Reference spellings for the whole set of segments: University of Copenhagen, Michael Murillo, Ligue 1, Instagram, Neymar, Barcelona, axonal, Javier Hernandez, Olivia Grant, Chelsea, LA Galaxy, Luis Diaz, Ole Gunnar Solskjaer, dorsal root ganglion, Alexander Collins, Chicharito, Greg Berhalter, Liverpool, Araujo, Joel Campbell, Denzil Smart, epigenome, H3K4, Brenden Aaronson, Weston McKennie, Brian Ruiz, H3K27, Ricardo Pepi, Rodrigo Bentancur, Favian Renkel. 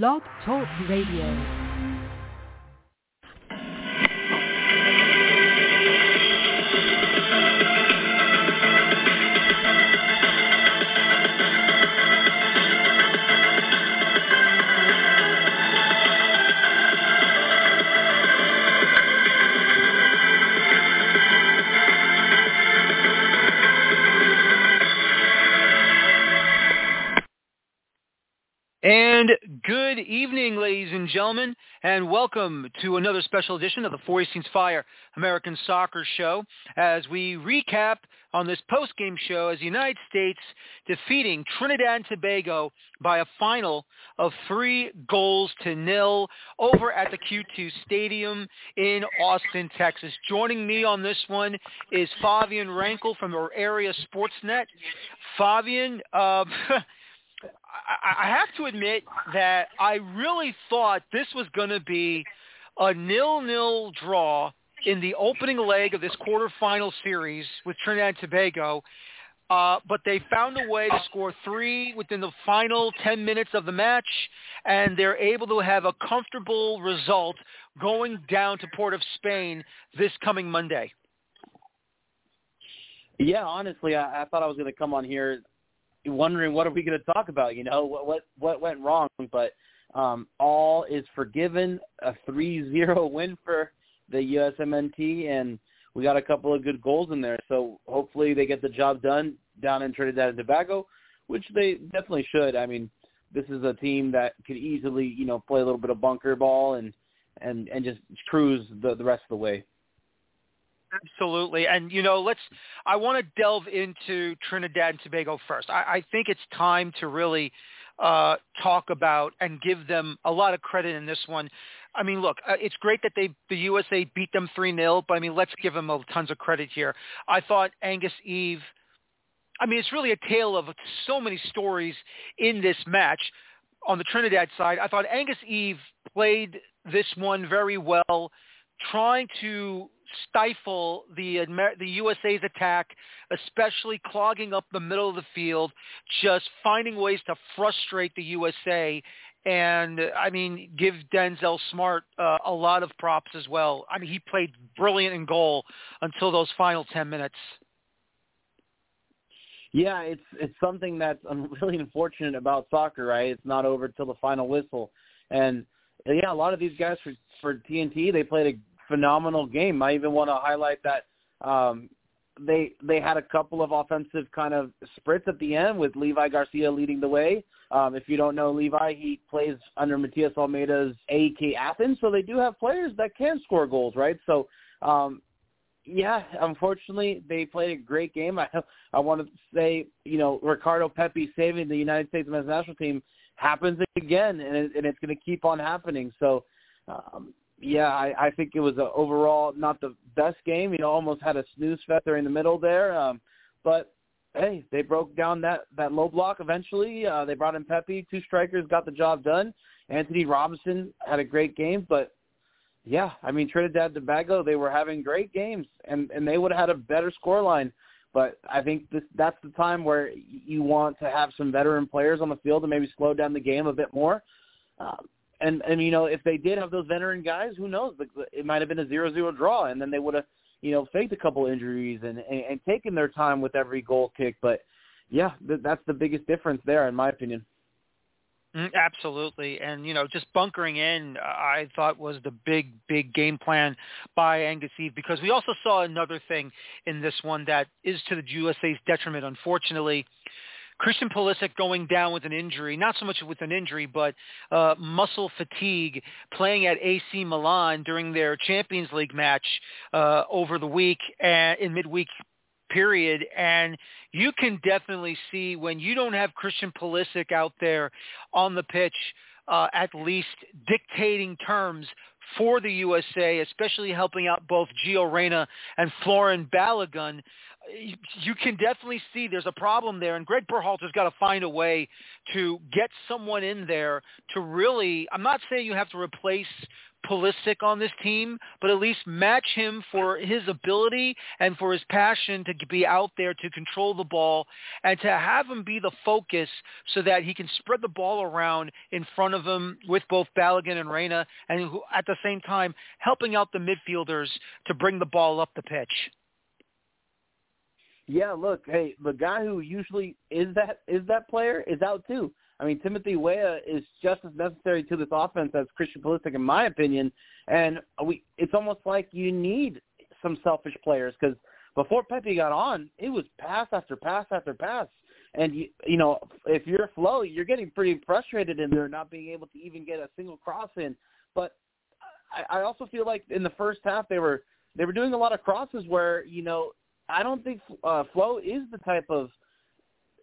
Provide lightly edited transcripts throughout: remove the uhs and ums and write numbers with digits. Blog Talk Radio. Good evening, ladies and gentlemen, and welcome to another special edition of the Four Seasons Fire American Soccer Show as we recap on this post-game show as the United States defeating Trinidad and Tobago by a final of 3-0 over at the Q2 Stadium in Austin, Texas. Joining me on this one is Favian Renkel from our area Sportsnet. Favian, I have to admit that I really thought this was going to be a 0-0 draw in the opening leg of this quarterfinal series with Trinidad and Tobago, but they found a way to score three within the final 10 minutes of the match, and they're able to have a comfortable result going down to Port of Spain this coming Monday. Yeah, honestly, I thought I was going to come on here wondering what are we going to talk about, you know, what went wrong, but all is forgiven. A 3-0 win for the USMNT, and we got a couple of good goals in there, so hopefully they get the job done down in Trinidad and Tobago, which they definitely should. I mean, this is a team that could easily, you know, play a little bit of bunker ball and just cruise the rest of the way. Absolutely. And, you know, I want to delve into Trinidad and Tobago first. I think it's time to really talk about and give them a lot of credit in this one. I mean, look, it's great that the USA beat them 3-0, but, I mean, let's give them tons of credit here. I thought Angus Eve – I mean, it's really a tale of so many stories in this match. On the Trinidad side, I thought Angus Eve played this one very well, trying to – stifle the USA's attack, especially clogging up the middle of the field, just finding ways to frustrate the USA. And, I mean, give Denzil Smart a lot of props as well. I mean, he played brilliant in goal until those final 10 minutes. Yeah, it's something that's really unfortunate about soccer, right? It's not over till the final whistle. And, yeah, a lot of these guys for TNT, they played a phenomenal game. I even want to highlight that they had a couple of offensive kind of sprints at the end with Levi Garcia leading the way. If you don't know Levi, he plays under Matias Almeida's AEK Athens, so they do have players that can score goals, right? So, yeah, unfortunately, they played a great game. I want to say, you know, Ricardo Pepi saving the United States men's national team happens again, and it's going to keep on happening. So, yeah, I think it was overall not the best game. You know, almost had a snooze fest in the middle there. But, hey, they broke down that low block eventually. They brought in Pepi. Two strikers got the job done. Antonee Robinson had a great game. But, yeah, I mean, Trinidad and Tobago, they were having great games, and they would have had a better scoreline. But I think that's the time where you want to have some veteran players on the field and maybe slow down the game a bit more. And you know, if they did have those veteran guys, who knows? It might have been a 0-0 draw, and then they would have, you know, faked a couple injuries and taken their time with every goal kick. But, yeah, that's the biggest difference there, in my opinion. Absolutely. And, you know, just bunkering in, I thought was the big, big game plan by Angus Eve, because we also saw another thing in this one that is to the USA's detriment, unfortunately. Christian Pulisic going down with an injury, not so much with an injury, but muscle fatigue, playing at AC Milan during their Champions League match over the week in midweek period. And you can definitely see when you don't have Christian Pulisic out there on the pitch, at least dictating terms for the USA, especially helping out both Gio Reyna and Folarin Balogun, you can definitely see there's a problem there, and Greg Berhalter's got to find a way to get someone in there to really – I'm not saying you have to replace Pulisic on this team, but at least match him for his ability and for his passion to be out there to control the ball and to have him be the focus so that he can spread the ball around in front of him with both Balogun and Reyna, and at the same time helping out the midfielders to bring the ball up the pitch. Yeah, look, hey, the guy who usually is that player is out too. I mean, Timothy Weah is just as necessary to this offense as Christian Pulisic, in my opinion. And it's almost like you need some selfish players, because before Pepi got on, it was pass after pass after pass. And, you know, if you're Flo, you're getting pretty frustrated in there not being able to even get a single cross in. But I also feel like in the first half they were doing a lot of crosses where, you know, I don't think Flo is the type of,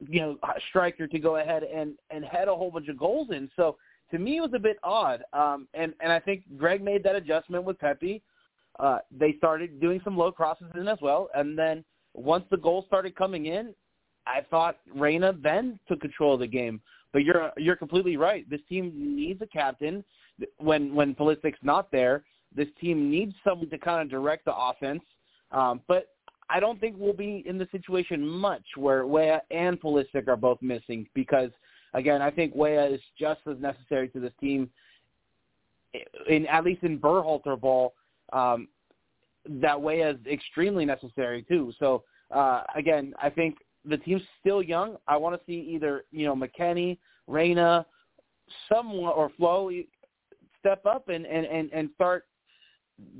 you know, striker to go ahead and head a whole bunch of goals in. So to me, it was a bit odd. And I think Greg made that adjustment with Pepi. They started doing some low crosses in as well. And then once the goals started coming in, I thought Reyna then took control of the game. But you're completely right. This team needs a captain. When Pulisic's not there, this team needs someone to kind of direct the offense. But I don't think we'll be in the situation much where Weah and Pulisic are both missing, because, again, I think Weah is just as necessary to this team, at least in Berhalter ball, that Weah is extremely necessary too. So, again, I think the team's still young. I want to see either, you know, McKennie, Reyna, someone, or Flo step up and start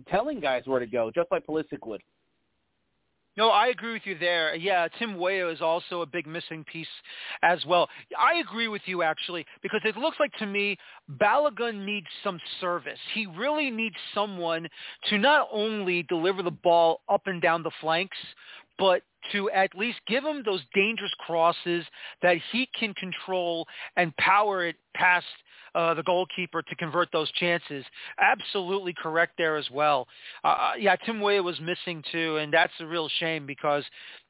telling guys where to go, just like Pulisic would. No, I agree with you there. Yeah, Tim Weah is also a big missing piece as well. I agree with you, actually, because it looks like to me Balogun needs some service. He really needs someone to not only deliver the ball up and down the flanks, but to at least give him those dangerous crosses that he can control and power it past the goalkeeper to convert those chances. Absolutely correct there as well. Yeah, Tim Weah was missing too, and that's a real shame, because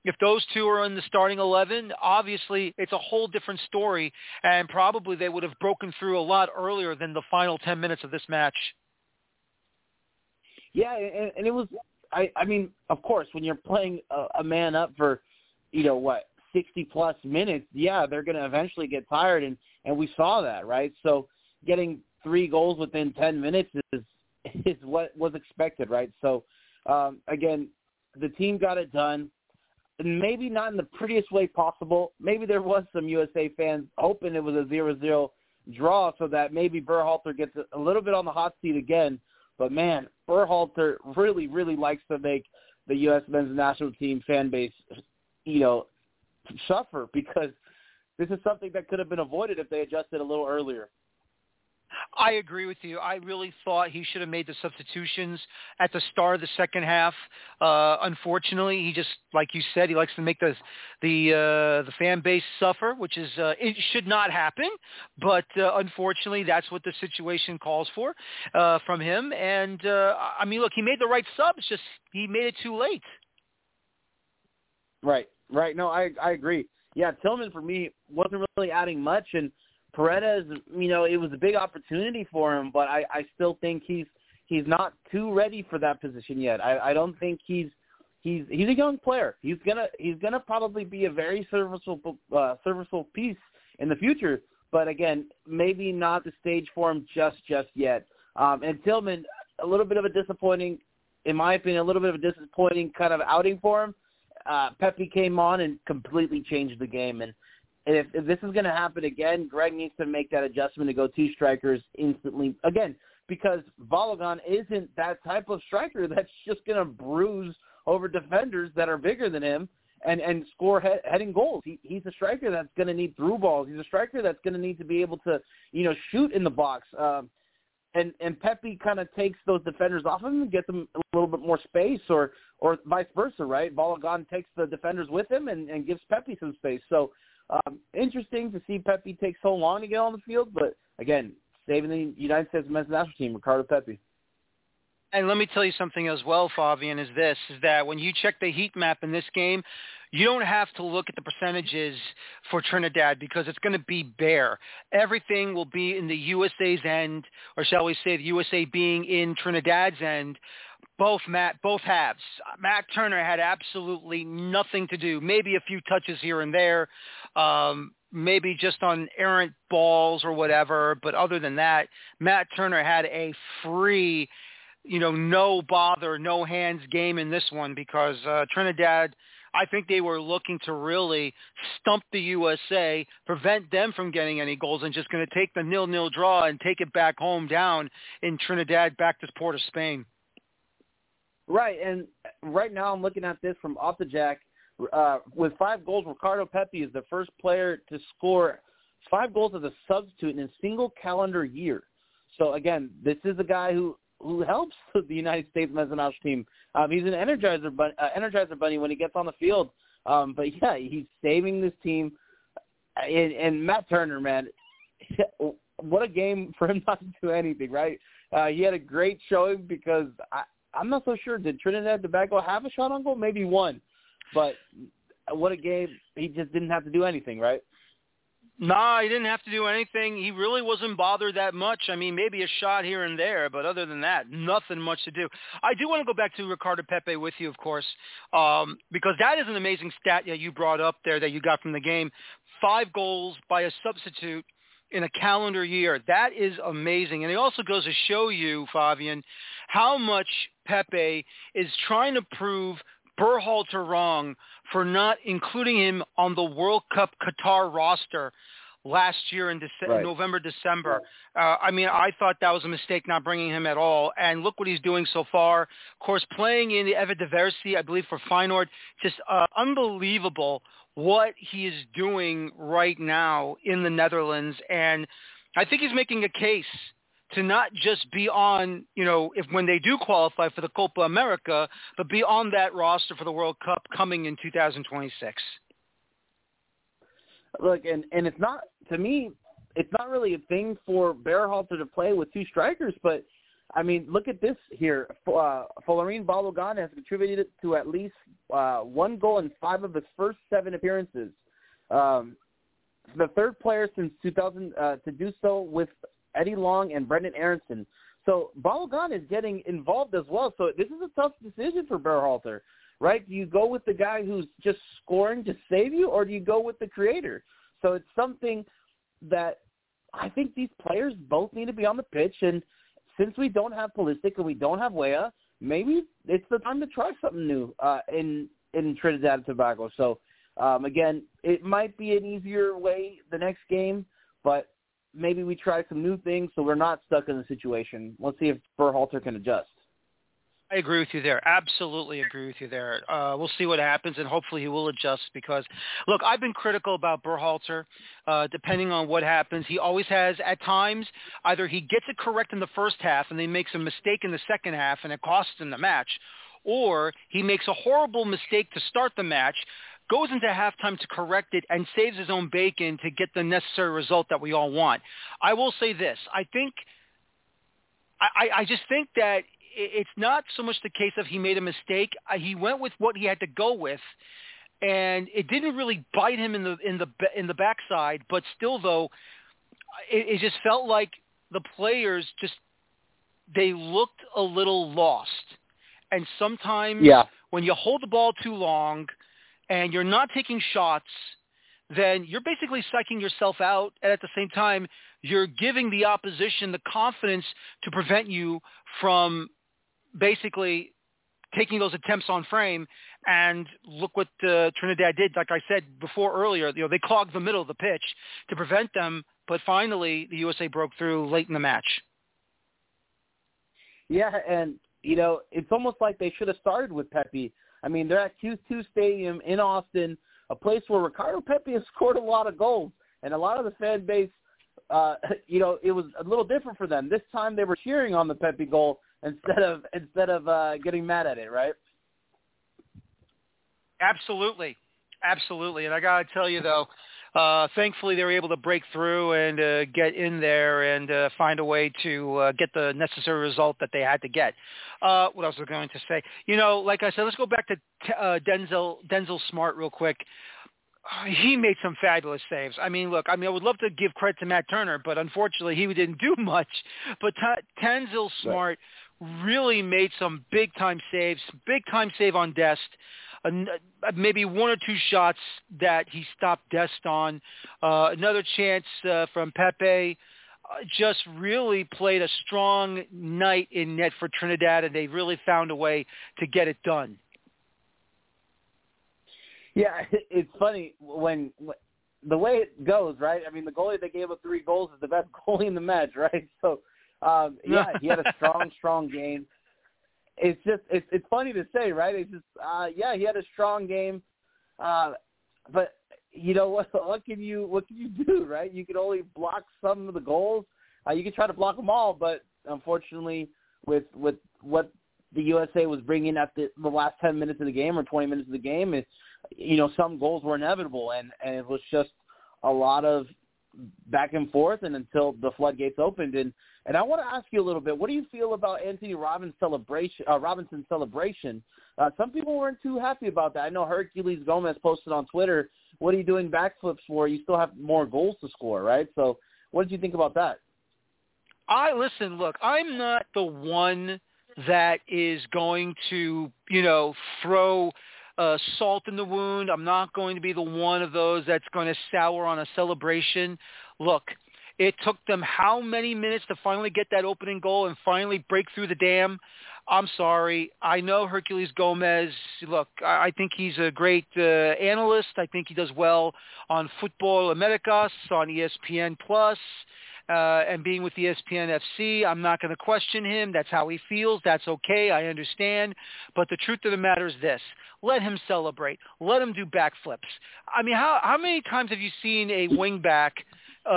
if those two are in the starting 11, obviously it's a whole different story, and probably they would have broken through a lot earlier than the final 10 minutes of this match. Yeah, and it was... I mean, of course, when you're playing a man up for, you know, 60-plus minutes, yeah, they're going to eventually get tired, and we saw that, right? So getting 3 goals within 10 minutes is what was expected, right? So, again, the team got it done, maybe not in the prettiest way possible. Maybe there was some USA fans hoping it was a 0-0 draw so that maybe Berhalter gets a little bit on the hot seat again. But, man, Berhalter really, really likes to make the U.S. men's national team fan base, you know, suffer, because this is something that could have been avoided if they adjusted a little earlier. I agree with you. I really thought he should have made the substitutions at the start of the second half. Unfortunately, he just, like you said, he likes to make the fan base suffer, which is it should not happen. But unfortunately, that's what the situation calls for from him. And I mean, look, he made the right subs. Just he made it too late. Right. No, I agree. Yeah, Tillman for me wasn't really adding much, and Paredes, you know, it was a big opportunity for him, but I still think he's not too ready for that position yet. I don't think he's a young player. He's gonna probably be a very serviceable piece in the future, but again, maybe not the stage for him just yet. And Tillman, in my opinion, a little bit of a disappointing kind of outing for him. Pepi came on and completely changed the game, and if this is going to happen again, Greg needs to make that adjustment to go 2 strikers instantly. Again, because Balogun isn't that type of striker that's just going to bruise over defenders that are bigger than him and score heading goals. He's a striker that's going to need through balls. He's a striker that's going to need to be able to, you know, shoot in the box. And Pepi kind of takes those defenders off him and gets them a little bit more space, or vice versa, right? Balogun takes the defenders with him and gives Pepi some space. So, interesting to see Pepi take so long to get on the field, but again, saving the United States men's national team, Ricardo Pepi. And let me tell you something as well, Favian, is that when you check the heat map in this game, you don't have to look at the percentages for Trinidad because it's going to be bare. Everything will be in the USA's end, or shall we say the USA being in Trinidad's end. Both halves. Mac Turner had absolutely nothing to do. Maybe a few touches here and there, maybe just on errant balls or whatever. But other than that, Matt Turner had a free, no bother, no hands game in this one because Trinidad, I think they were looking to really stump the USA, prevent them from getting any goals, and just going to take the 0-0 draw and take it back home down in Trinidad back to Port of Spain. Right, and right now I'm looking at this from Off the Jack. With 5 goals, Ricardo Pepi is the first player to score 5 goals as a substitute in a single calendar year. So, again, this is a guy who helps the United States men's national team. He's an energizer bunny when he gets on the field. But, yeah, he's saving this team. And Matt Turner, man, what a game for him not to do anything, right? He had a great showing because I'm not so sure. Did Trinidad and Tobago have a shot on goal? Maybe one. But what a game. He just didn't have to do anything, right? Nah, he didn't have to do anything. He really wasn't bothered that much. I mean, maybe a shot here and there, but other than that, nothing much to do. I do want to go back to Ricardo Pepi with you, of course, because that is an amazing stat that you brought up there that you got from the game. 5 goals by a substitute in a calendar year. That is amazing. And it also goes to show you, Favian, how much Pepi is trying to prove Berhalter wrong for not including him on the World Cup Qatar roster last year in November, December. I mean, I thought that was a mistake not bringing him at all. And look what he's doing so far. Of course, playing in the Eredivisie, I believe, for Feyenoord. Just unbelievable what he is doing right now in the Netherlands. And I think he's making a case to not just be on, if when they do qualify for the Copa America, but be on that roster for the World Cup coming in 2026. Look, and it's not, to me, it's not really a thing for Berhalter to play with 2 strikers, but, I mean, look at this here. Folarin Balogun has contributed to at least 1 goal in 5 of his first 7 appearances. The third player since 2000 to do so with Eddie Long and Brenden Aaronson. So Balogun is getting involved as well. So this is a tough decision for Berhalter, right? Do you go with the guy who's just scoring to save you, or do you go with the creator? So it's something that I think these players both need to be on the pitch. And since we don't have Pulisic and we don't have Weah, maybe it's the time to try something new in Trinidad and Tobago. So, again, it might be an easier way the next game, but maybe we try some new things so we're not stuck in the situation. Let's see if Berhalter can adjust. I agree with you there. Absolutely agree with you there. We'll see what happens, and hopefully he will adjust because, look, I've been critical about Berhalter. Depending on what happens, he always has, at times, either he gets it correct in the first half and then makes a mistake in the second half and it costs him the match, or he makes a horrible mistake to start the match, goes into halftime to correct it, and saves his own bacon to get the necessary result that we all want. I will say this. I just think that it's not so much the case of he made a mistake. He went with what he had to go with, and it didn't really bite him in the backside. But still, though, it just felt like the players they looked a little lost. And sometimes when you hold the ball too long and you're not taking shots, then you're basically psyching yourself out, and at the same time, you're giving the opposition the confidence to prevent you from basically taking those attempts on frame. And look what Trinidad did. Like I said before earlier, they clogged the middle of the pitch to prevent them, but finally the USA broke through late in the match. Yeah, and, it's almost like they should have started with Pepi. I mean, they're at Q2 Stadium in Austin, a place where Ricardo Pepi has scored a lot of goals, and a lot of the fan base, it was a little different for them. This time they were cheering on the Pepi goal instead of getting mad at it, right? Absolutely. And I got to tell you, though, Thankfully, they were able to break through and get in there and find a way to get the necessary result that they had to get. What else was I going to say? You know, like I said, let's go back to Denzil Smart real quick. He made some fabulous saves. I mean, look, I would love to give credit to Matt Turner, but unfortunately he didn't do much. But Denzil Smart really made some big-time saves, big-time save on Dest. Maybe one or two shots that he stopped Dest on. Another chance from Pepe. Just really played a strong night in net for Trinidad, and they really found a way to get it done. Yeah, it's funny when the way it goes, right? I mean, the goalie that gave up 3 goals is the best goalie in the match, right? So, yeah, he had a strong game. It's just it's funny to say, right? It's just he had a strong game, but you know what can you do, right? You can only block some of the goals. You can try to block them all, but unfortunately, with what the USA was bringing at the last 10 minutes of the game or 20 minutes of the game, it's, you know, some goals were inevitable, and it was just a lot of back and forth and until the floodgates opened. And I want to ask you a little bit, what do you feel about Antonee Robinson's celebration? Some people weren't too happy about that. I know Hercules Gomez posted on Twitter, what are you doing backflips for? You still have more goals to score, right? So what did you think about that? I'm not the one that is going to, you know, throw salt in the wound. I'm not going to be the one of those that's going to sour on a celebration. Look, it took them how many minutes to finally get that opening goal and finally break through the dam? I'm sorry. I know Hercules Gomez. Look, I think he's a great analyst. I think he does well on Football Americas, on ESPN+. And being with ESPN FC, I'm not going to question him. That's how he feels. That's okay. I understand. But the truth of the matter is this. Let him celebrate. Let him do backflips. I mean, how many times have you seen a wingback,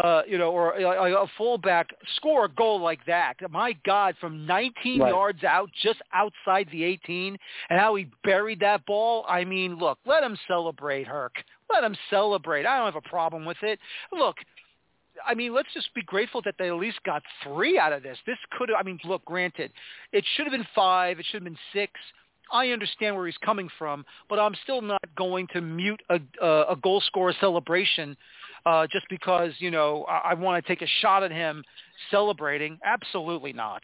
or a fullback score a goal like that? My God, from 19 yards out, just outside the 18, and how he buried that ball. I mean, look, let him celebrate, Herc. Let him celebrate. I don't have a problem with it. Look, I mean, let's just be grateful that they at least got 3 out of this. This could have, look, granted, it should have been 5. It should have been 6. I understand where he's coming from, but I'm still not going to mute a goal scorer celebration just because, you know, I want to take a shot at him celebrating. Absolutely not.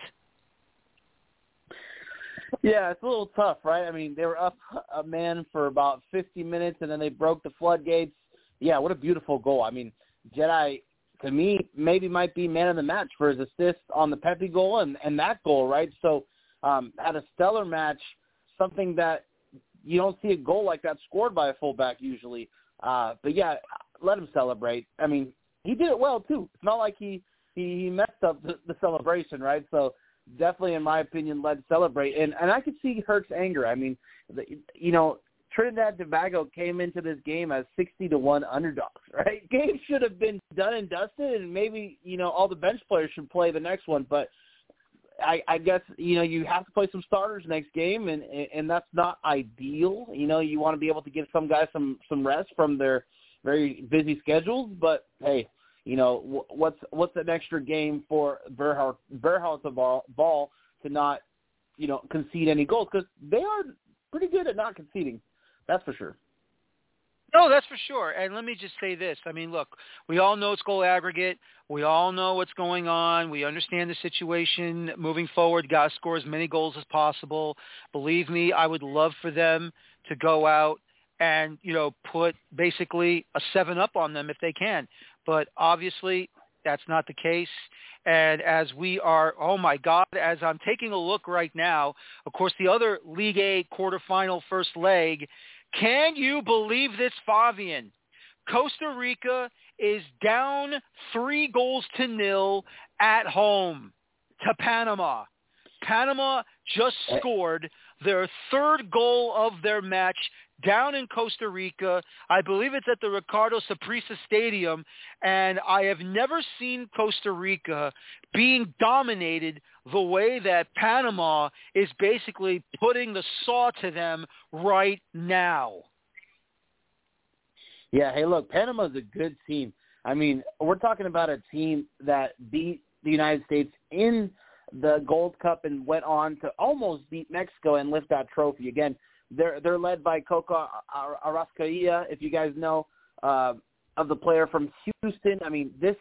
Yeah, it's a little tough, right? I mean, they were up a man for about 50 minutes, and then they broke the floodgates. Yeah, what a beautiful goal. I mean, Jedi, to me, maybe might be man of the match for his assist on the Pepi goal and that goal, right? So had a stellar match, something that you don't see a goal like that scored by a fullback usually. But, yeah, let him celebrate. I mean, he did it well, too. It's not like he messed up the celebration, right? So definitely, in my opinion, let him celebrate. And I could see Herc's anger. I mean, Trinidad and Tobago came into this game as 60-1 underdogs, right? Game should have been done and dusted, and maybe, you know, all the bench players should play the next one. But I guess, you know, you have to play some starters next game, and that's not ideal. You know, you want to be able to give some guys some rest from their very busy schedules. But, hey, you know, what's an extra game for Berhalter ball to not, you know, concede any goals? Because they are pretty good at not conceding. That's for sure. No, that's for sure. And let me just say this. I mean, look, we all know it's goal aggregate. We all know what's going on. We understand the situation. Moving forward, guys score as many goals as possible. Believe me, I would love for them to go out and, you know, put basically a 7-up on them if they can. But obviously, that's not the case. And as we are, oh, my God, as I'm taking a look right now, of course, the other League A quarterfinal first leg. Can you believe this, Favian? Costa Rica is down 3-0 at home to Panama. Panama just scored their 3rd goal of their match down in Costa Rica. I believe it's at the Ricardo Pepi Stadium, and I have never seen Costa Rica being dominated the way that Panama is basically putting the saw to them right now. Yeah, hey, look, Panama's a good team. I mean, we're talking about a team that beat the United States in the Gold Cup and went on to almost beat Mexico and lift that trophy. Again, they're led by Coco Arascailla, if you guys know, of the player from Houston. I mean, this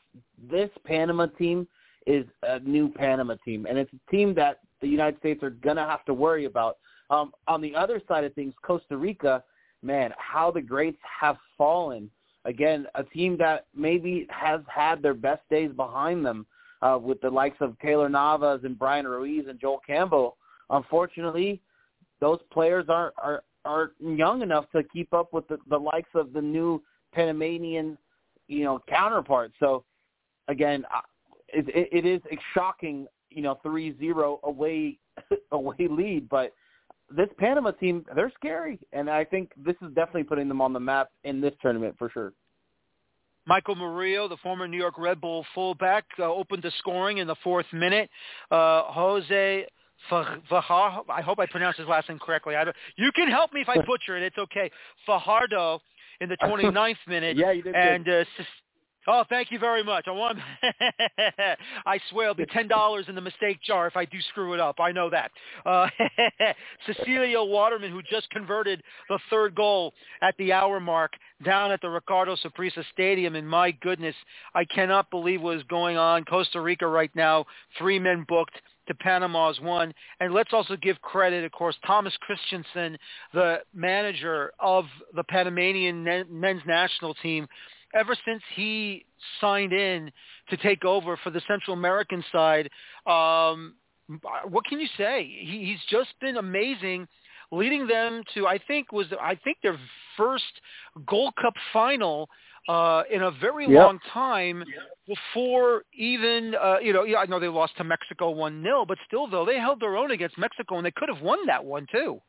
Panama team is a new Panama team, and it's a team that the United States are going to have to worry about. On the other side of things, Costa Rica, man, how the greats have fallen. Again, a team that maybe has had their best days behind them with the likes of Keylor Navas and Brian Ruiz and Joel Campbell. Unfortunately, those players are young enough to keep up with the likes of the new Panamanian, counterparts. So, again, it is a shocking, 3-0 away lead, but this Panama team, they're scary, and I think this is definitely putting them on the map in this tournament for sure. Michael Murillo, the former New York Red Bull fullback, opened the scoring in the 4th minute. Jose Fajardo, I hope I pronounced his last name correctly. You can help me if I butcher it. It's okay. Fajardo in the 29th minute. Yeah, you did. And oh, thank you very much. I swear it'll be $10 in the mistake jar if I do screw it up. I know that. Cecilio Waterman, who just converted the 3rd goal at the hour mark down at the Ricardo Saprissa Stadium. And my goodness, I cannot believe what is going on. Costa Rica right now, 3 men booked to Panama's 1. And let's also give credit, of course, Thomas Christensen, the manager of the Panamanian men's national team. Ever since he signed in to take over for the Central American side, what can you say? He's just been amazing, leading them to I think their first Gold Cup final in a very long time before even I know they lost to Mexico 1-0, but still though they held their own against Mexico and they could have won that one too.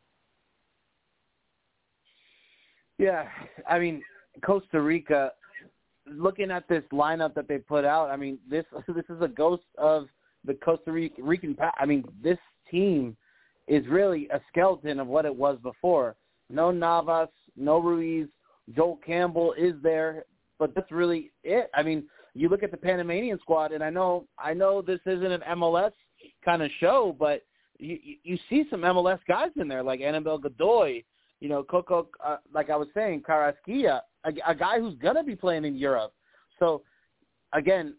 Yeah, I mean, Costa Rica, looking at this lineup that they put out, I mean, this is a ghost of the Costa Rican past. I mean, this team is really a skeleton of what it was before. No Navas, no Ruiz, Joel Campbell is there, but that's really it. I mean, you look at the Panamanian squad, and I know this isn't an MLS kind of show, but you see some MLS guys in there, like Anibal Godoy, Coco, like I was saying, Carrasquilla, a guy who's going to be playing in Europe. So, again,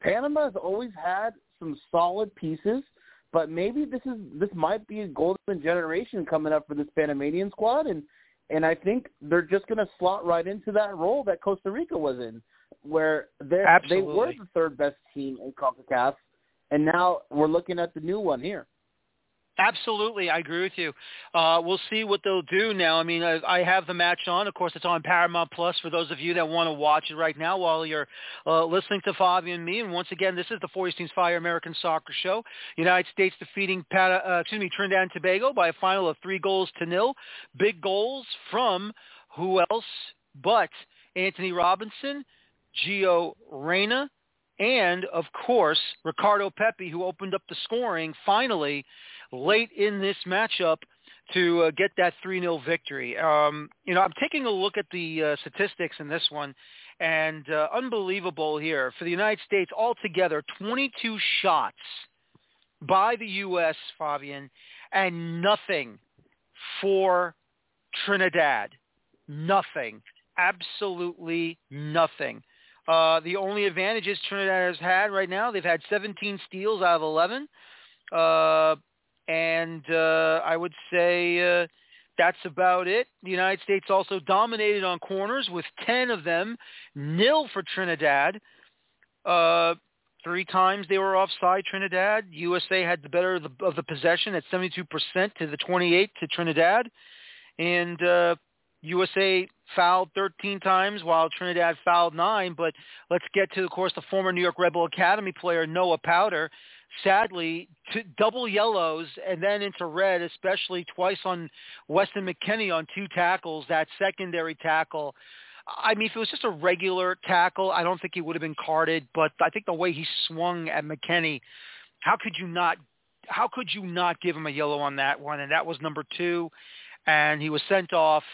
Panama has always had some solid pieces, but maybe this might be a golden generation coming up for this Panamanian squad, and I think they're just going to slot right into that role that Costa Rica was in, where they were the 3rd best team in CONCACAF, and now we're looking at the new one here. Absolutely, I agree with you. We'll see what they'll do now. I mean, I have the match on. Of course, it's on Paramount Plus for those of you that want to watch it right now while you're listening to Favian and me. And once again, this is the 40 Teams Fire American Soccer Show. United States defeating Trinidad and Tobago by a final of 3-0. Big goals from who else but Antonee Robinson, Gio Reyna, and, of course, Ricardo Pepi, who opened up the scoring finally late in this matchup to get that 3-0 victory. I'm taking a look at the statistics in this one, and unbelievable here. For the United States altogether, 22 shots by the U.S., Favian, and nothing for Trinidad. Nothing. Absolutely nothing. The only advantages Trinidad has had right now, they've had 17 steals out of 11. I would say that's about it. The United States also dominated on corners with 10 of them, 0 for Trinidad. 3 times they were offside, Trinidad. USA had the better of the possession at 72% to the 28 to Trinidad. And USA fouled 13 times while Trinidad fouled 9. But let's get to, of course, the former New York Red Bull Academy player Noah Powder. Sadly, double yellows and then into red, especially twice on Weston McKennie on 2 tackles, that secondary tackle. I mean, if it was just a regular tackle, I don't think he would have been carded, but I think the way he swung at McKennie, how could you not give him a yellow on that one? And that was number 2, and he was sent off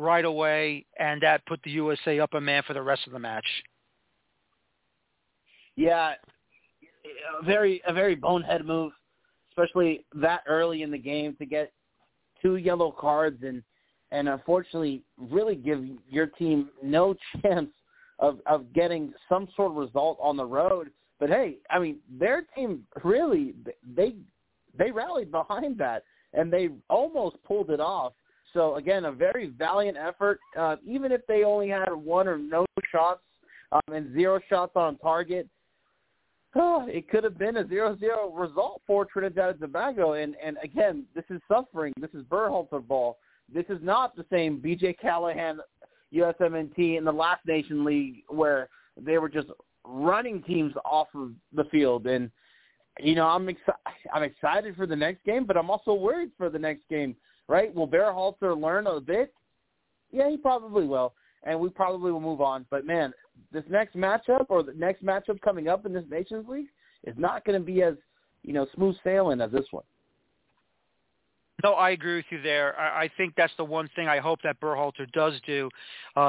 right away, and that put the USA up a man for the rest of the match. Yeah, a very bonehead move, especially that early in the game to get two yellow cards and unfortunately really give your team no chance of getting some sort of result on the road. But, hey, I mean, their team really, they rallied behind that, and they almost pulled it off. So, again, a very valiant effort, even if they only had one or no shots and zero shots on target. It could have been a 0-0 result for Trinidad and Tobago. And again, this is suffering. This is Berhalter ball. This is not the same B.J. Callahan USMNT in the last Nation League where they were just running teams off of the field. And, you know, I'm excited for the next game, but I'm also worried for the next game, right? Will Berhalter learn a bit? Yeah, he probably will. And we probably will move on. But, man, this next matchup or the next matchup coming up in this Nations League is not going to be as, you know, smooth sailing as this one. No, I agree with you there. I think that's the one thing I hope that Berhalter does do.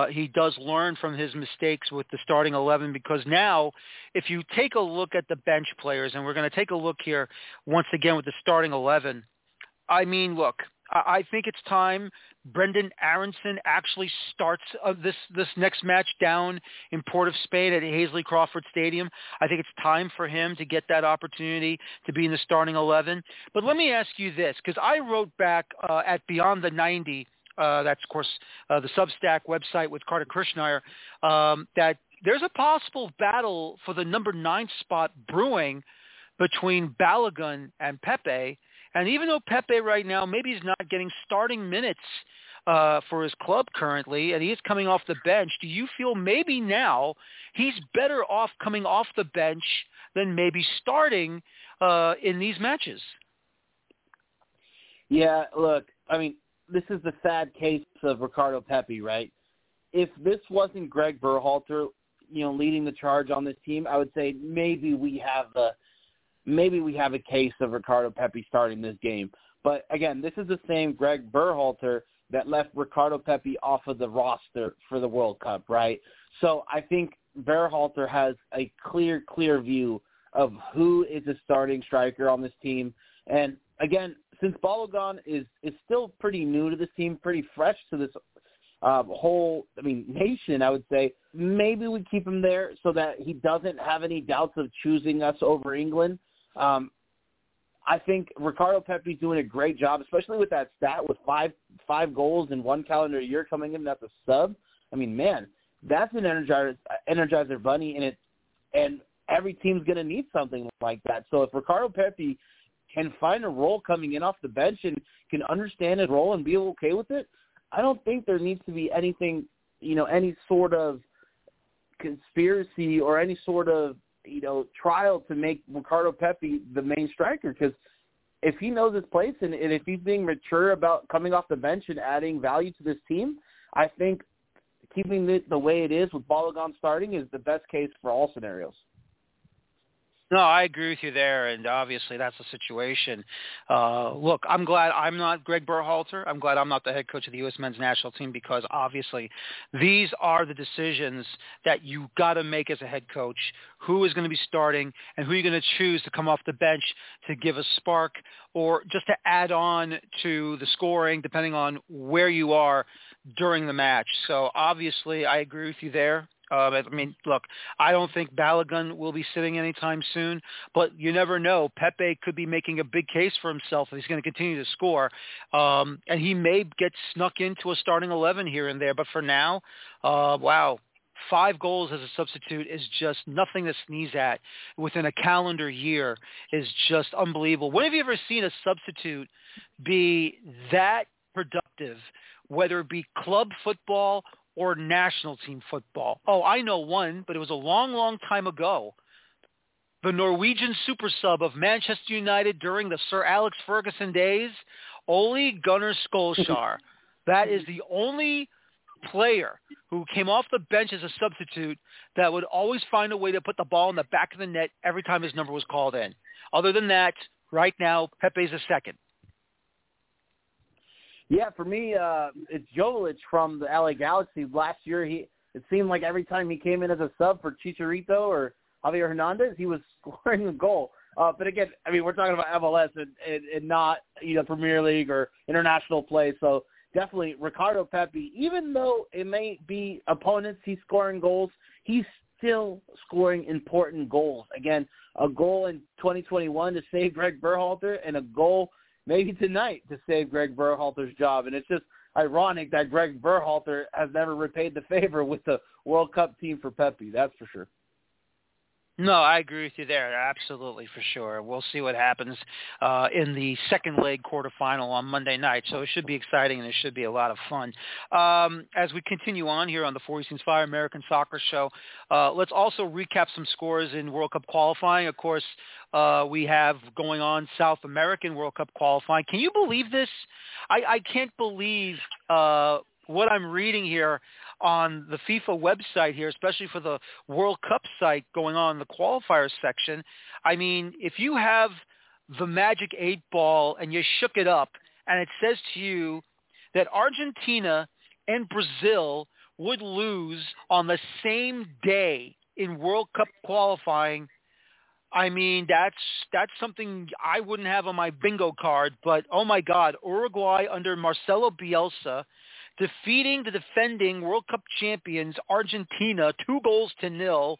He does learn from his mistakes with the starting 11, because now if you take a look at the bench players, and we're going to take a look here once again with the starting 11, I mean, look, I think it's time Brenden Aaronson actually starts this next match down in Port of Spain at Hasely Crawford Stadium. I think it's time for him to get that opportunity to be in the starting 11. But let me ask you this, because I wrote back at Beyond the 90, that's, of course, the Substack website with Carter Krishnire, that there's a possible battle for the number 9 spot brewing between Balogun and Pepi. And even though Pepi right now, maybe he's not getting starting minutes for his club currently, and he's coming off the bench, do you feel maybe now he's better off coming off the bench than maybe starting in these matches? Yeah, look, I mean, this is the sad case of Ricardo Pepi, right? If this wasn't Greg Berhalter, you know, leading the charge on this team, I would say maybe we have a case of Ricardo Pepi starting this game. But, again, this is the same Greg Berhalter that left Ricardo Pepi off of the roster for the World Cup, right? So I think Berhalter has a clear view of who is a starting striker on this team. And, again, since Balogun is still pretty new to this team, pretty fresh to this nation, I would say, maybe we keep him there so that he doesn't have any doubts of choosing us over England. I think Ricardo Pepi's doing a great job, especially with that stat with five goals in one calendar year coming in as a sub. I mean, man, that's an energizer bunny, and every team's going to need something like that. So if Ricardo Pepi can find a role coming in off the bench and can understand his role and be okay with it, I don't think there needs to be anything, you know, any sort of conspiracy or any sort of, you know, trial to make Ricardo Pepi the main striker, because if he knows his place and if he's being mature about coming off the bench and adding value to this team, I think keeping it the way it is with Balogun starting is the best case for all scenarios. No, I agree with you there, and obviously that's the situation. Look, I'm glad I'm not Greg Berhalter. I'm glad I'm not the head coach of the U.S. men's national team, because obviously these are the decisions that you got to make as a head coach. Who is going to be starting and who you're going to choose to come off the bench to give a spark or just to add on to the scoring, depending on where you are during the match. So obviously I agree with you there. I mean, look, I don't think Balogun will be sitting anytime soon, but you never know. Pepi could be making a big case for himself if he's going to continue to score. And he may get snuck into a starting 11 here and there. But for now, wow, 5 goals as a substitute is just nothing to sneeze at within a calendar year, is just unbelievable. When have you ever seen a substitute be that productive, whether it be club football or national team football? Oh, I know one, but it was a long, long time ago. The Norwegian super sub of Manchester United during the Sir Alex Ferguson days, Ole Gunnar Solskjaer. That is the only player who came off the bench as a substitute that would always find a way to put the ball in the back of the net every time his number was called in. Other than that, right now, Pepe's a second. Yeah, for me, it's Jovic from the LA Galaxy. Last year, it seemed like every time he came in as a sub for Chicharito or Javier Hernandez, he was scoring a goal. But again, I mean, we're talking about MLS and not, you know, Premier League or international play. So definitely Ricardo Pepi, even though it may be opponents he's scoring goals, he's still scoring important goals. Again, a goal in 2021 to save Greg Berhalter and a goal maybe tonight to save Greg Berhalter's job. And it's just ironic that Greg Berhalter has never repaid the favor with the World Cup team for Pepi. That's for sure. No, I agree with you there. Absolutely, for sure. We'll see what happens in the second leg quarterfinal on Monday night. So it should be exciting and it should be a lot of fun. As we continue on here on the 40 Seasons Fire American Soccer Show, let's also recap some scores in World Cup qualifying. Of course, we have going on South American World Cup qualifying. Can you believe this? I can't believe what I'm reading here on the FIFA website here, especially for the World Cup site going on in the qualifiers section. I mean, if you have the Magic 8 Ball and you shook it up and it says to you that Argentina and Brazil would lose on the same day in World Cup qualifying, I mean, that's something I wouldn't have on my bingo card. But, oh, my God, Uruguay under Marcelo Bielsa defeating the defending World Cup champions Argentina 2-0,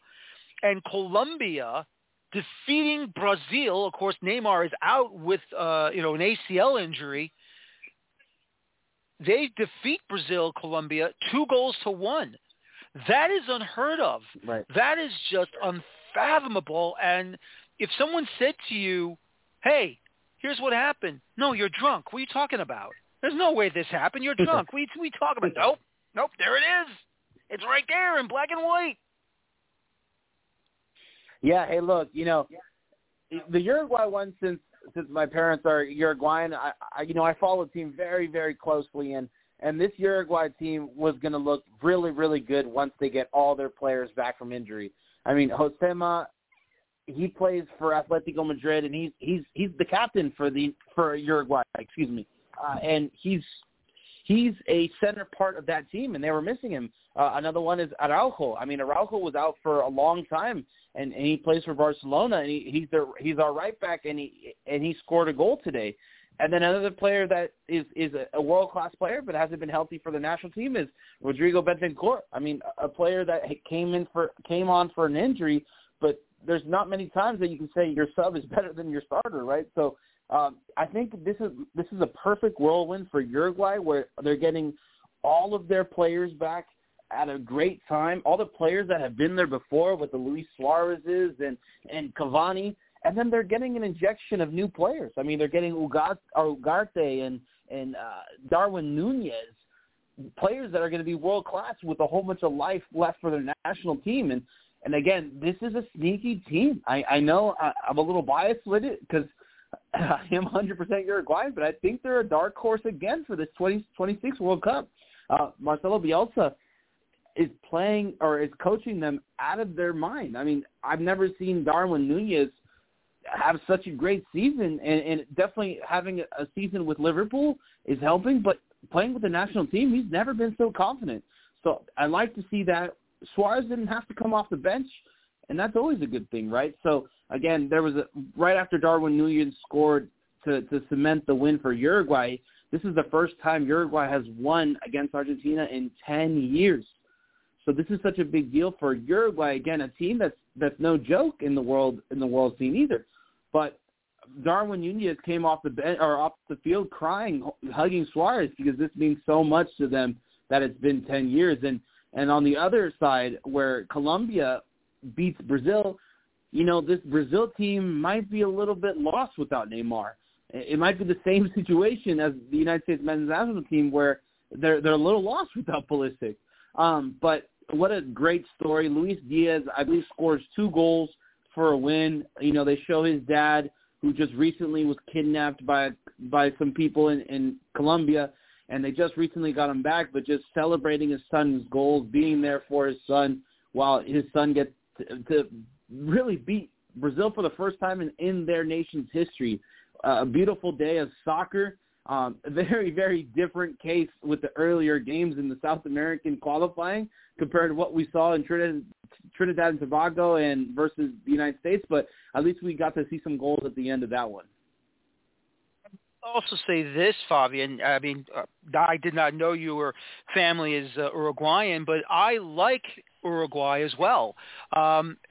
and Colombia defeating Brazil. Of course, Neymar is out with an ACL injury. They defeat Brazil, Colombia 2-1. That is unheard of. Right. That is just unfathomable. And if someone said to you, "Hey, here's what happened," no, you're drunk. What are you talking about? There's no way this happened. You're drunk. We talk about it. Nope. There it is. It's right there in black and white. Yeah. Hey, look. You know, the Uruguay one. Since my parents are Uruguayan, I follow the team very, very closely, and this Uruguay team was going to look really, really good once they get all their players back from injury. I mean, Josema, he plays for Atletico Madrid, and he's the captain for Uruguay. Excuse me. And he's a center part of that team, and they were missing him. Another one is Araujo. I mean, Araujo was out for a long time, and he plays for Barcelona, and he's our right back, and he scored a goal today. And then another player that is a world-class player but hasn't been healthy for the national team is Rodrigo Bentancur. I mean, a player that came on for an injury, but there's not many times that you can say your sub is better than your starter, right? So I think this is a perfect whirlwind for Uruguay, where they're getting all of their players back at a great time, all the players that have been there before with the Luis Suarez's and Cavani, and then they're getting an injection of new players. I mean, they're getting Ugarte and Darwin Nunez, players that are going to be world-class with a whole bunch of life left for their national team. And again, this is a sneaky team. I know I'm a little biased with it because I am 100% Uruguayan, but I think they're a dark horse again for this 2026 World Cup. Marcelo Bielsa is coaching them out of their mind. I mean, I've never seen Darwin Nunez have such a great season, and definitely having a season with Liverpool is helping, but playing with the national team, he's never been so confident. So I like to see that. Suarez didn't have to come off the bench, and that's always a good thing, right? So, again, there was right after Darwin Nunez scored to cement the win for Uruguay, this is the first time Uruguay has won against Argentina in 10 years. So this is such a big deal for Uruguay. Again, a team that's no joke in the world scene either. But Darwin Nunez came off the bench or off the field crying, hugging Suarez, because this means so much to them that it's been 10 years. And on the other side, where Colombia beats Brazil, you know, this Brazil team might be a little bit lost without Neymar. It might be the same situation as the United States men's national team, where they're a little lost without Pulisic. But what a great story. Luis Diaz, I believe, scores 2 goals for a win. You know, they show his dad, who just recently was kidnapped by some people in Colombia, and they just recently got him back, but just celebrating his son's goals, being there for his son while his son gets to really beat Brazil for the first time in their nation's history. A beautiful day of soccer. A very, very different case with the earlier games in the South American qualifying compared to what we saw in Trinidad and Tobago and versus the United States, but at least we got to see some goals at the end of that one. I'll also say this, Fabian. I mean, I did not know your family is Uruguayan, but I like Uruguay as well.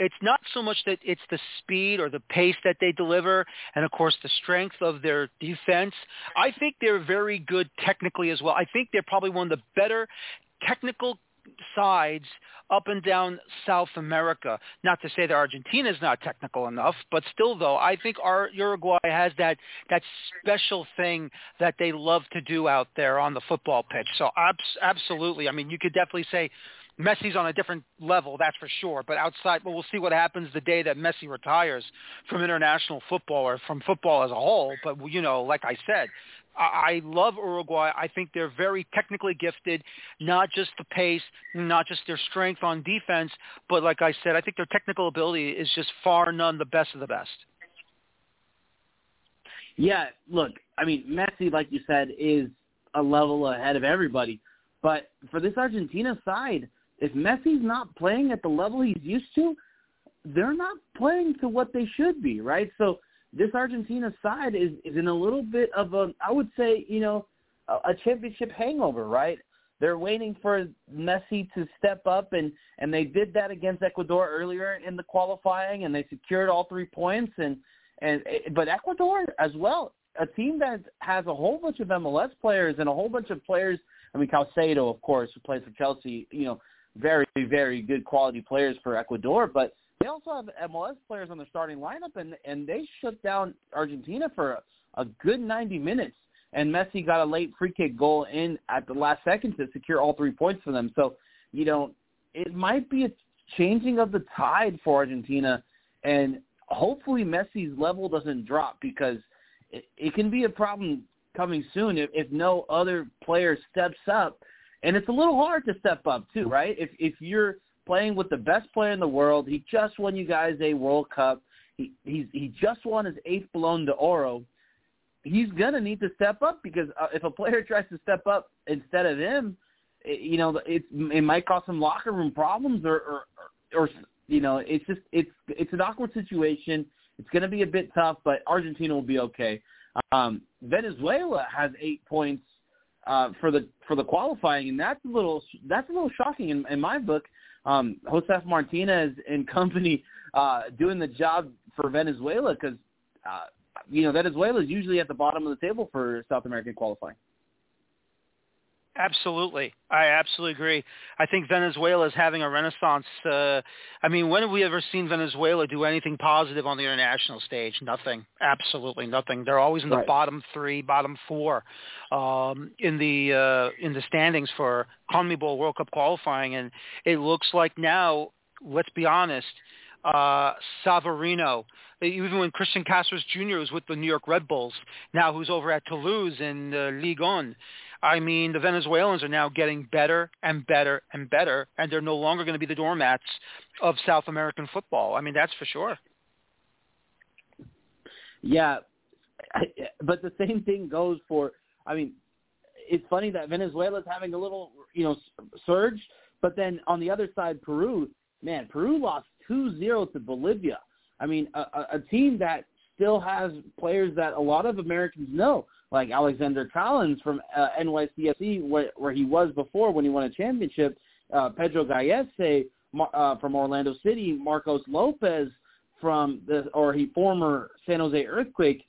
It's not so much that it's the speed or the pace that they deliver and, of course, the strength of their defense. I think they're very good technically as well. I think they're probably one of the better technical sides up and down South America. Not to say that Argentina is not technical enough, but still, though, I think Uruguay has that special thing that they love to do out there on the football pitch. So absolutely. I mean, you could definitely say Messi's on a different level, that's for sure. But outside, we'll see what happens the day that Messi retires from international football or from football as a whole. But, you know, like I said, I love Uruguay. I think they're very technically gifted, not just the pace, not just their strength on defense, but like I said, I think their technical ability is just far none the best of the best. Yeah, look, I mean, Messi, like you said, is a level ahead of everybody. But for this Argentina side, if Messi's not playing at the level he's used to, they're not playing to what they should be, right? So this Argentina side is in a little bit of a, I would say, you know, a championship hangover, right? They're waiting for Messi to step up, and they did that against Ecuador earlier in the qualifying, and they secured all 3 points. But Ecuador as well, a team that has a whole bunch of MLS players and a whole bunch of players. I mean, Caicedo, of course, who plays for Chelsea, you know, very, very good quality players for Ecuador, but they also have MLS players on their starting lineup, and they shut down Argentina for a good 90 minutes, and Messi got a late free kick goal in at the last second to secure all 3 points for them. So, you know, it might be a changing of the tide for Argentina, and hopefully Messi's level doesn't drop, because it can be a problem coming soon if no other player steps up. And it's a little hard to step up too, right? If you're playing with the best player in the world, he just won you guys a World Cup. He just won his 8th Ballon d'Oro. He's going to need to step up, because if a player tries to step up instead of him, it might cause some locker room problems or you know, it's an awkward situation. It's going to be a bit tough, but Argentina will be okay. Venezuela has 8 points for the qualifying, and that's a little shocking in my book. Josef Martinez and company doing the job for Venezuela, because you know, Venezuela is usually at the bottom of the table for South American qualifying. Absolutely. I absolutely agree. I think Venezuela is having a renaissance. I mean, when have we ever seen Venezuela do anything positive on the international stage? Nothing. Absolutely nothing. They're always in the bottom three, bottom four in the standings for CONMEBOL World Cup qualifying. And it looks like now, let's be honest, Savarino, even when Christian Cáceres Jr. was with the New York Red Bulls, now who's over at Toulouse in Ligue 1. I mean, the Venezuelans are now getting better and better and better, and they're no longer going to be the doormats of South American football. I mean, that's for sure. Yeah, but the same thing goes for, I mean, it's funny that Venezuela's having a little, you know, surge, but then on the other side, Peru lost 2-0 to Bolivia. I mean, a team that still has players that a lot of Americans know, like Alexander Collins from NYCFC, where he was before when he won a championship, Pedro Gallese from Orlando City, Marcos Lopez former San Jose Earthquake.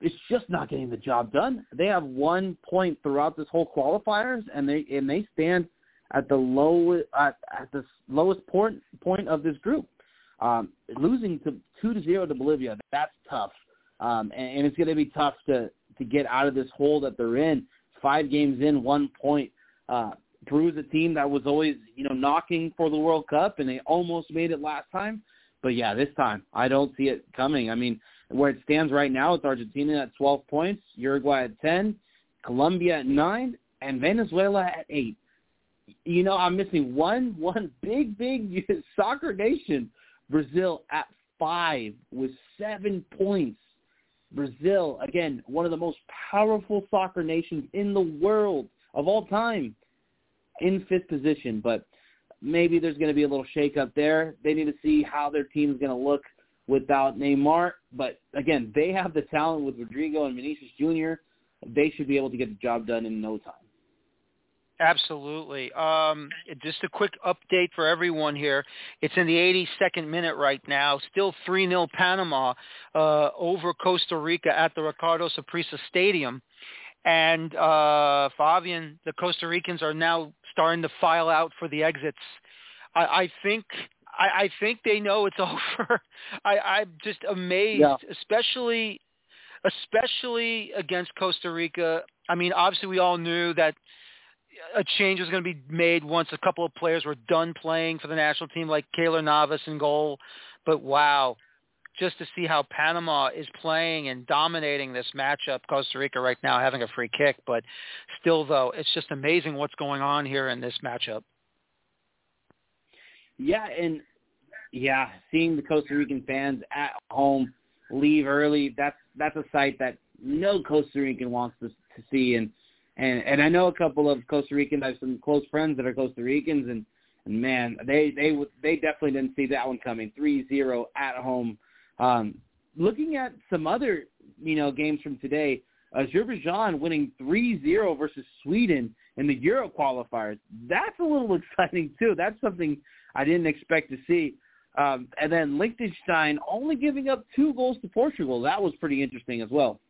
It's just not getting the job done. They have 1 point throughout this whole qualifiers, and they stand at the lowest point of this group. Losing 2-0 to Bolivia, that's tough. And it's going to be tough to get out of this hole that they're in. 5 games in, 1 point. Peru's a team that was always, you know, knocking for the World Cup, and they almost made it last time. But, yeah, this time, I don't see it coming. I mean, where it stands right now, it's Argentina at 12 points, Uruguay at 10, Colombia at 9, and Venezuela at 8. You know, I'm missing one big soccer nation, Brazil at 5 with 7 points. Brazil, again, one of the most powerful soccer nations in the world of all time, in fifth position. But maybe there's going to be a little shakeup there. They need to see how their team's going to look without Neymar. But, again, they have the talent with Rodrigo and Vinicius Jr. They should be able to get the job done in no time. Absolutely. Just a quick update for everyone here. It's in the 82nd minute right now. Still 3-0 Panama over Costa Rica at the Ricardo Saprissa Stadium. And, Fabian, the Costa Ricans are now starting to file out for the exits. I think they know it's over. I'm just amazed, yeah. especially against Costa Rica. I mean, obviously we all knew that a change was going to be made once a couple of players were done playing for the national team, like Keylor Navas in goal. But wow, just to see how Panama is playing and dominating this matchup, Costa Rica right now having a free kick. But still, though, it's just amazing what's going on here in this matchup. Yeah, and yeah, seeing the Costa Rican fans at home leave early, that's a sight that no Costa Rican wants to see. And I know a couple of Costa Ricans. I have some close friends that are Costa Ricans, and man, they definitely didn't see that one coming. 3-0 at home. Looking at some other games from today, Azerbaijan winning 3-0 versus Sweden in the Euro qualifiers. That's a little exciting too. That's something I didn't expect to see. And then Liechtenstein only giving up 2 goals to Portugal. That was pretty interesting as well.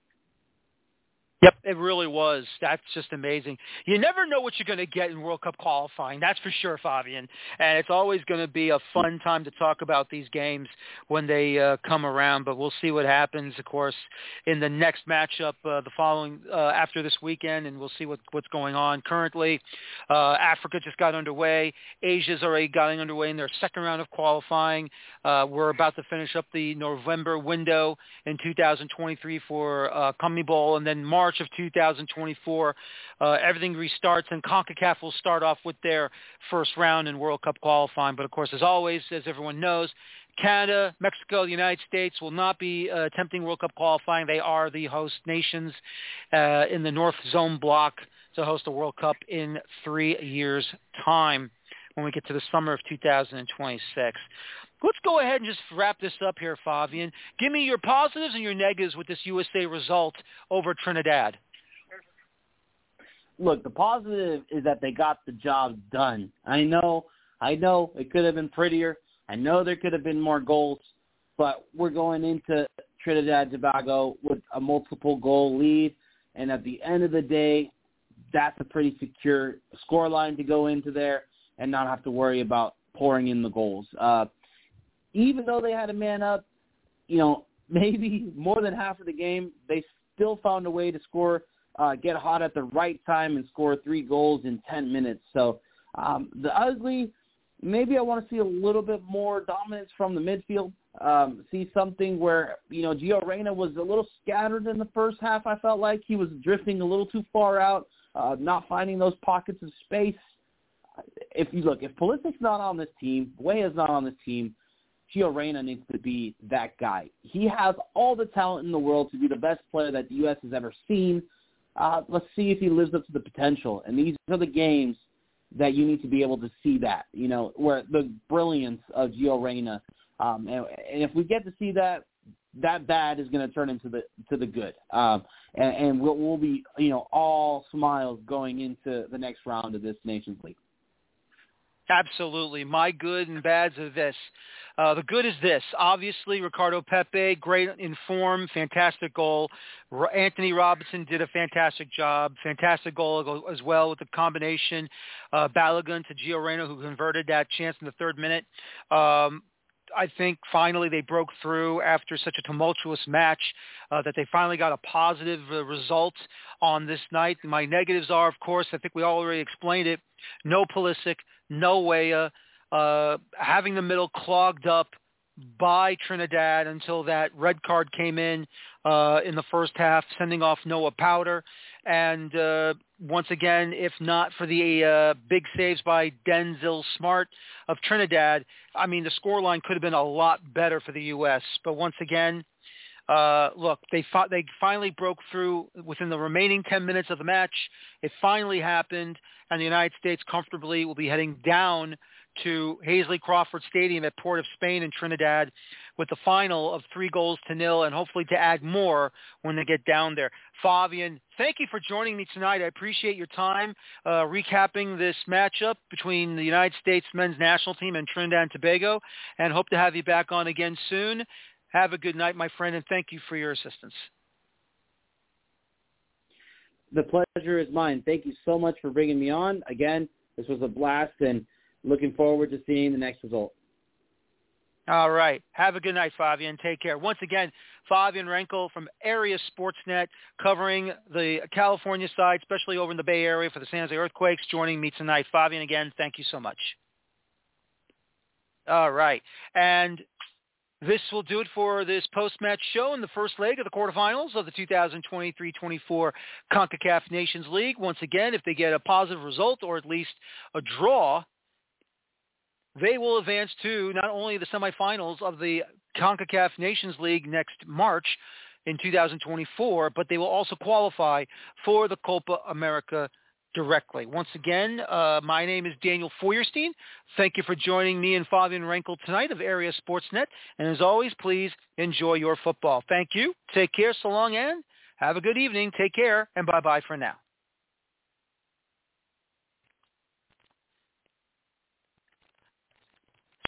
Yep, it really was. That's just amazing. You never know what you're going to get in World Cup qualifying, that's for sure, Fabian. And it's always going to be a fun time to talk about these games when they come around. But we'll see what happens, of course, in the next matchup the following after this weekend, and we'll see what's going on currently. Africa just got underway. Asia's already gotten underway in their second round of qualifying. We're about to finish up the November window in 2023 for CONMEBOL, and then March of 2024, everything restarts, and CONCACAF will start off with their first round in World Cup qualifying. But, of course, as always, as everyone knows, Canada, Mexico, the United States will not be attempting World Cup qualifying. They are the host nations in the North Zone block to host the World Cup in 3 years' time when we get to the summer of 2026. Let's go ahead and just wrap this up here, Fabian. Give me your positives and your negatives with this USA result over Trinidad. Look, the positive is that they got the job done. I know it could have been prettier. I know there could have been more goals, but we're going into Trinidad and Tobago with a multiple-goal lead, and at the end of the day, that's a pretty secure scoreline to go into there and not have to worry about pouring in the goals. Even though they had a man up, maybe more than half of the game, they still found a way to score, get hot at the right time and score 3 goals in 10 minutes. So the ugly, maybe I want to see a little bit more dominance from the midfield, see something where, Gio Reyna was a little scattered in the first half. I felt like he was drifting a little too far out, not finding those pockets of space. If Pulisic's not on this team, Weah's not on this team, Gio Reyna needs to be that guy. He has all the talent in the world to be the best player that the U.S. has ever seen. Let's see if he lives up to the potential. And these are the games that you need to be able to see that, where the brilliance of Gio Reyna. And if we get to see that, that bad is going to turn into the good. And we'll be, all smiles going into the next round of this Nations League. Absolutely. My good and bads are this. The good is this. Obviously, Ricardo Pepi, great in form, fantastic goal. Antonee Robinson did a fantastic job, fantastic goal as well with the combination. Balogun to Gio Reyna, who converted that chance in the 3rd minute. I think finally they broke through after such a tumultuous match that they finally got a positive result on this night. My negatives are, of course, I think we already explained it. No Pulisic, no Weah, having the middle clogged up by Trinidad until that red card came in the first half, sending off Noah Powder. And once again, if not for the big saves by Denzil Smart of Trinidad, I mean, the scoreline could have been a lot better for the U.S. But once again, Look, they finally broke through within the remaining 10 minutes of the match. It finally happened, and the United States comfortably will be heading down to Hasely Crawford Stadium at Port of Spain in Trinidad with the final of 3-0 and hopefully to add more when they get down there. Favian, thank you for joining me tonight. I appreciate your time recapping this matchup between the United States men's national team and Trinidad and Tobago, and hope to have you back on again soon. Have a good night, my friend, and thank you for your assistance. The pleasure is mine. Thank you so much for bringing me on. Again, this was a blast, and looking forward to seeing the next result. All right. Have a good night, Favian. Take care. Once again, Favian Renkel from Area Sportsnet covering the California side, especially over in the Bay Area for the San Jose Earthquakes, joining me tonight. Favian, again, thank you so much. All right. And this will do it for this post-match show in the first leg of the quarterfinals of the 2023-24 CONCACAF Nations League. Once again, if they get a positive result or at least a draw, they will advance to not only the semifinals of the CONCACAF Nations League next March in 2024, but they will also qualify for the Copa America directly. Once again, my name is Daniel Feuerstein. Thank you for joining me and Favian Renkel tonight of Area Sportsnet. And as always, please enjoy your football. Thank you. Take care. So long and have a good evening. Take care and bye-bye for now.